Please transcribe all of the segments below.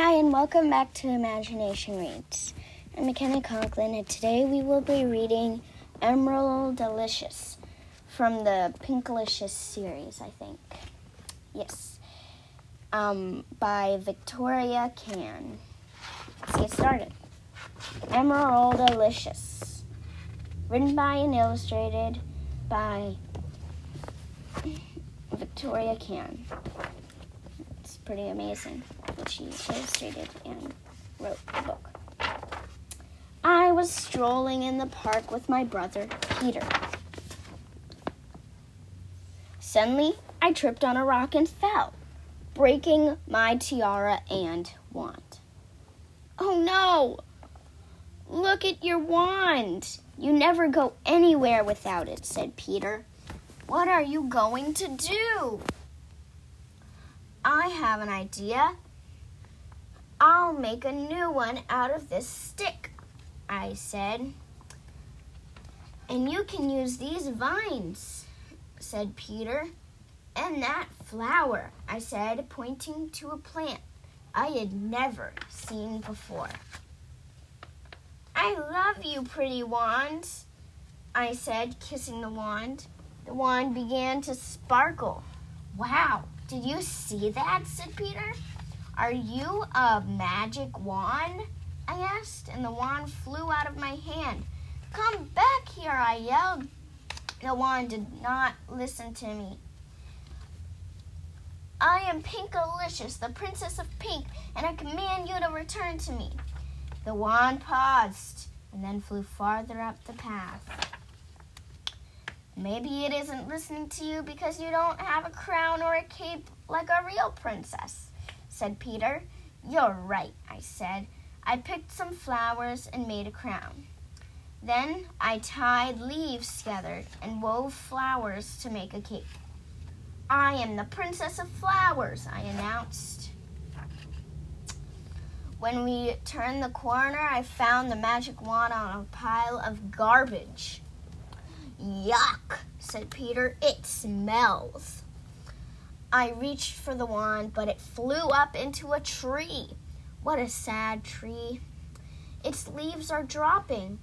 Hi, and welcome back to Imagination Reads. I'm McKenna Conklin, and today we will be reading Emeraldalicious from the Pinkalicious series, I think. Yes. By Victoria Kann. Let's get started. Emeraldalicious. Written by and illustrated by Victoria Kann. It's pretty amazing that she illustrated and wrote the book. I was strolling in the park with my brother, Peter. Suddenly, I tripped on a rock and fell, breaking my tiara and wand. Oh no! Look at your wand! You never go anywhere without it, said Peter. What are you going to do? I have an idea. I'll make a new one out of this stick, I said. And you can use these vines, said Peter. And that flower, I said, pointing to a plant I had never seen before. I love you, pretty wand, I said, kissing the wand. The wand began to sparkle. Wow, did you see that, said Peter. Are you a magic wand? I asked, and the wand flew out of my hand. Come back here, I yelled. The wand did not listen to me. I am Pinkalicious, the Princess of Pink, and I command you to return to me. The wand paused and then flew farther up the path. Maybe it isn't listening to you because you don't have a crown or a cape like a real princess, said Peter. You're right, I said. I picked some flowers and made a crown. Then I tied leaves together and wove flowers to make a cape. I am the Princess of Flowers, I announced. When we turned the corner, I found the magic wand on a pile of garbage. Yuck, said Peter. It smells. I reached for the wand, but it flew up into a tree. What a sad tree. Its leaves are dropping.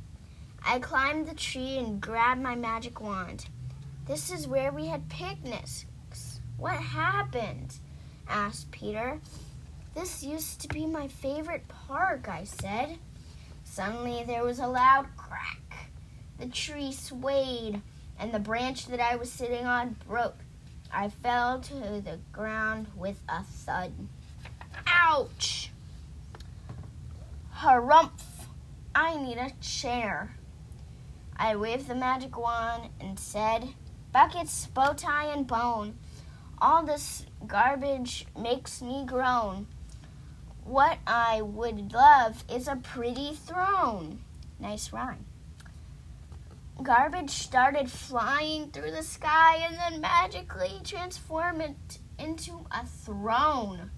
I climbed the tree and grabbed my magic wand. This is where we had picnics. What happened? Asked Peter. This used to be my favorite park, I said. Suddenly there was a loud crack. The tree swayed, and the branch that I was sitting on broke. I fell to the ground with a thud. Ouch! Harumph! I need a chair. I waved the magic wand and said, Buckets, bow tie, and bone. All this garbage makes me groan. What I would love is a pretty throne. Nice rhyme. Garbage started flying through the sky and then magically transformed it into a throne.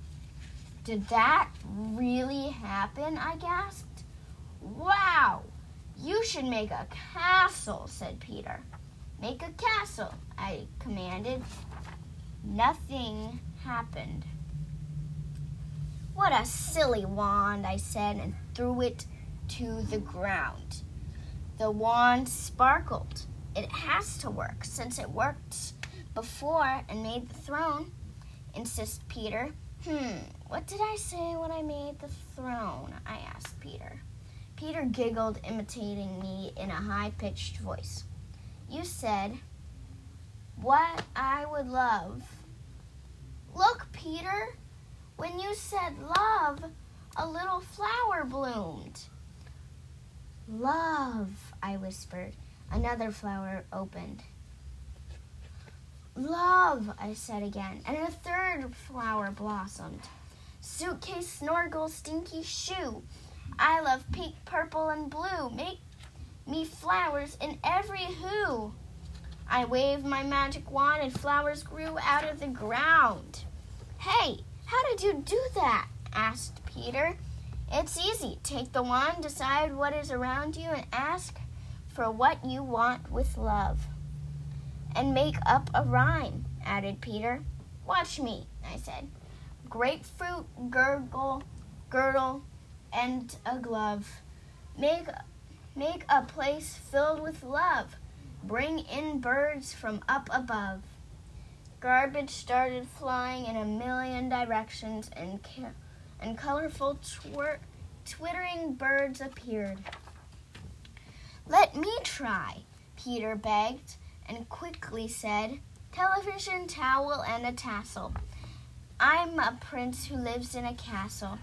Did that really happen? I gasped. Wow, you should make a castle, said Peter. Make a castle, I commanded. Nothing happened. What a silly wand, I said, and threw it to the ground. The wand sparkled. It has to work, since it worked before and made the throne, insists Peter. What did I say when I made the throne? I asked Peter. Peter giggled, imitating me in a high-pitched voice. You said, what I would love. Look, Peter, when you said love, a little flower bloomed. Love, I whispered. Another flower opened. Love, I said again, and a third flower blossomed. Suitcase, snorkel, stinky shoe. I love pink, purple, and blue. Make me flowers in every hue. I waved my magic wand and flowers grew out of the ground. Hey, how did you do that? Asked Peter. It's easy. Take the wand, decide what is around you, and ask for what you want with love. And make up a rhyme, added Peter. Watch me, I said. Grapefruit, gurgle, girdle, and a glove. Make a place filled with love. Bring in birds from up above. Garbage started flying in a million directions, and colorful twittering birds appeared. "Let me try," Peter begged, and quickly said, "Television, towel, and a tassel. I'm a prince who lives in a castle.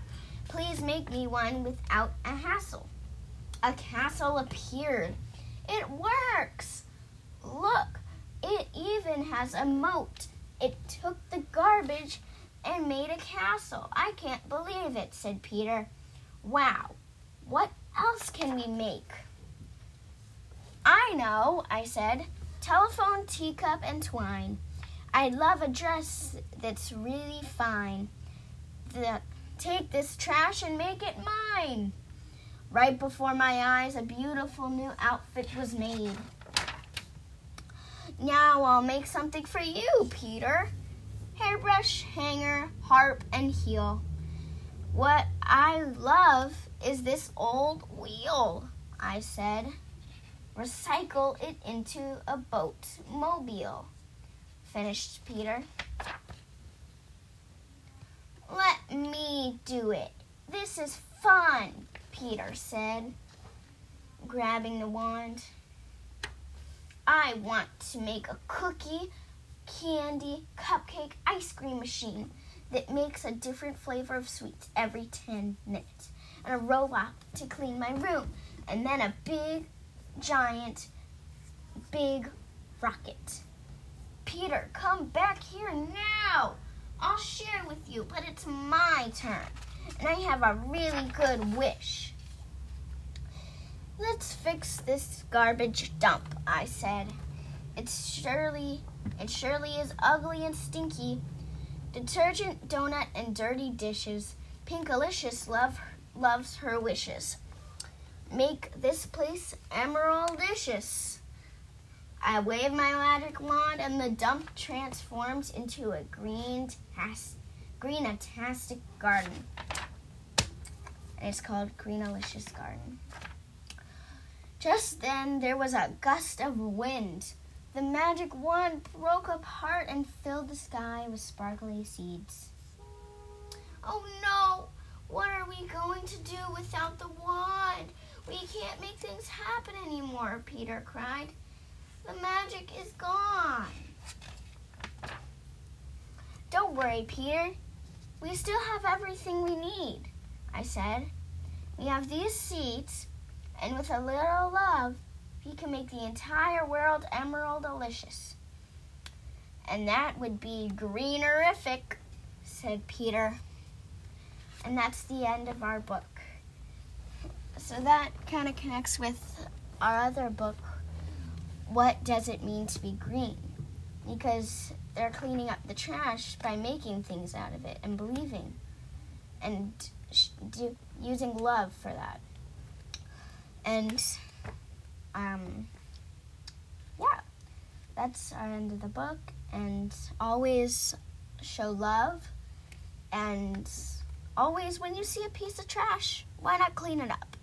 Please make me one without a hassle." A castle appeared. "It works! Look, it even has a moat. It took the garbage and made a castle. I can't believe it," said Peter. "Wow, what else can we make?" "I know," I said. "Telephone, teacup, and twine. I'd love a dress that's really fine. Take this trash and make it mine." Right before my eyes, a beautiful new outfit was made. "Now I'll make something for you, Peter. Hairbrush, hanger, harp, and heel. What I love is this old wheel," I said. "Recycle it into a boat mobile," finished Peter. "Let me do it. This is fun," Peter said, grabbing the wand. "I want to make a cookie, candy, cupcake, ice cream machine that makes a different flavor of sweets every 10 minutes, and a robot to clean my room, and then a big rocket." "Peter, come back here now. I'll share with you, but it's my turn, and I have a really good wish." "Let's fix this garbage dump," I said. It surely is ugly and stinky. Detergent, donut, and dirty dishes. Pinkalicious loves her wishes. Make this place emeraldalicious. I waved my magic wand, and the dump transformed into a green-tastic garden. And it's called Greenalicious Garden. Just then, there was a gust of wind. The magic wand broke apart and filled the sky with sparkly seeds. "Oh no! What are we going to do without the wand? We can't make things happen anymore," Peter cried. "The magic is gone." "Don't worry, Peter. We still have everything we need," I said. "We have these seeds, and with a little love, we can make the entire world emeraldalicious." "And that would be greenerific," said Peter. And that's the end of our book. So that kind of connects with our other book, What Does It Mean to Be Green? Because they're cleaning up the trash by making things out of it and believing and using love for that. And, yeah, that's our end of the book. And always show love, and always when you see a piece of trash, why not clean it up?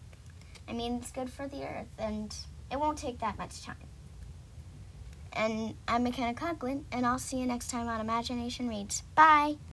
I mean, it's good for the earth, and it won't take that much time. And I'm McKenna Conklin, and I'll see you next time on Imagination Reads. Bye!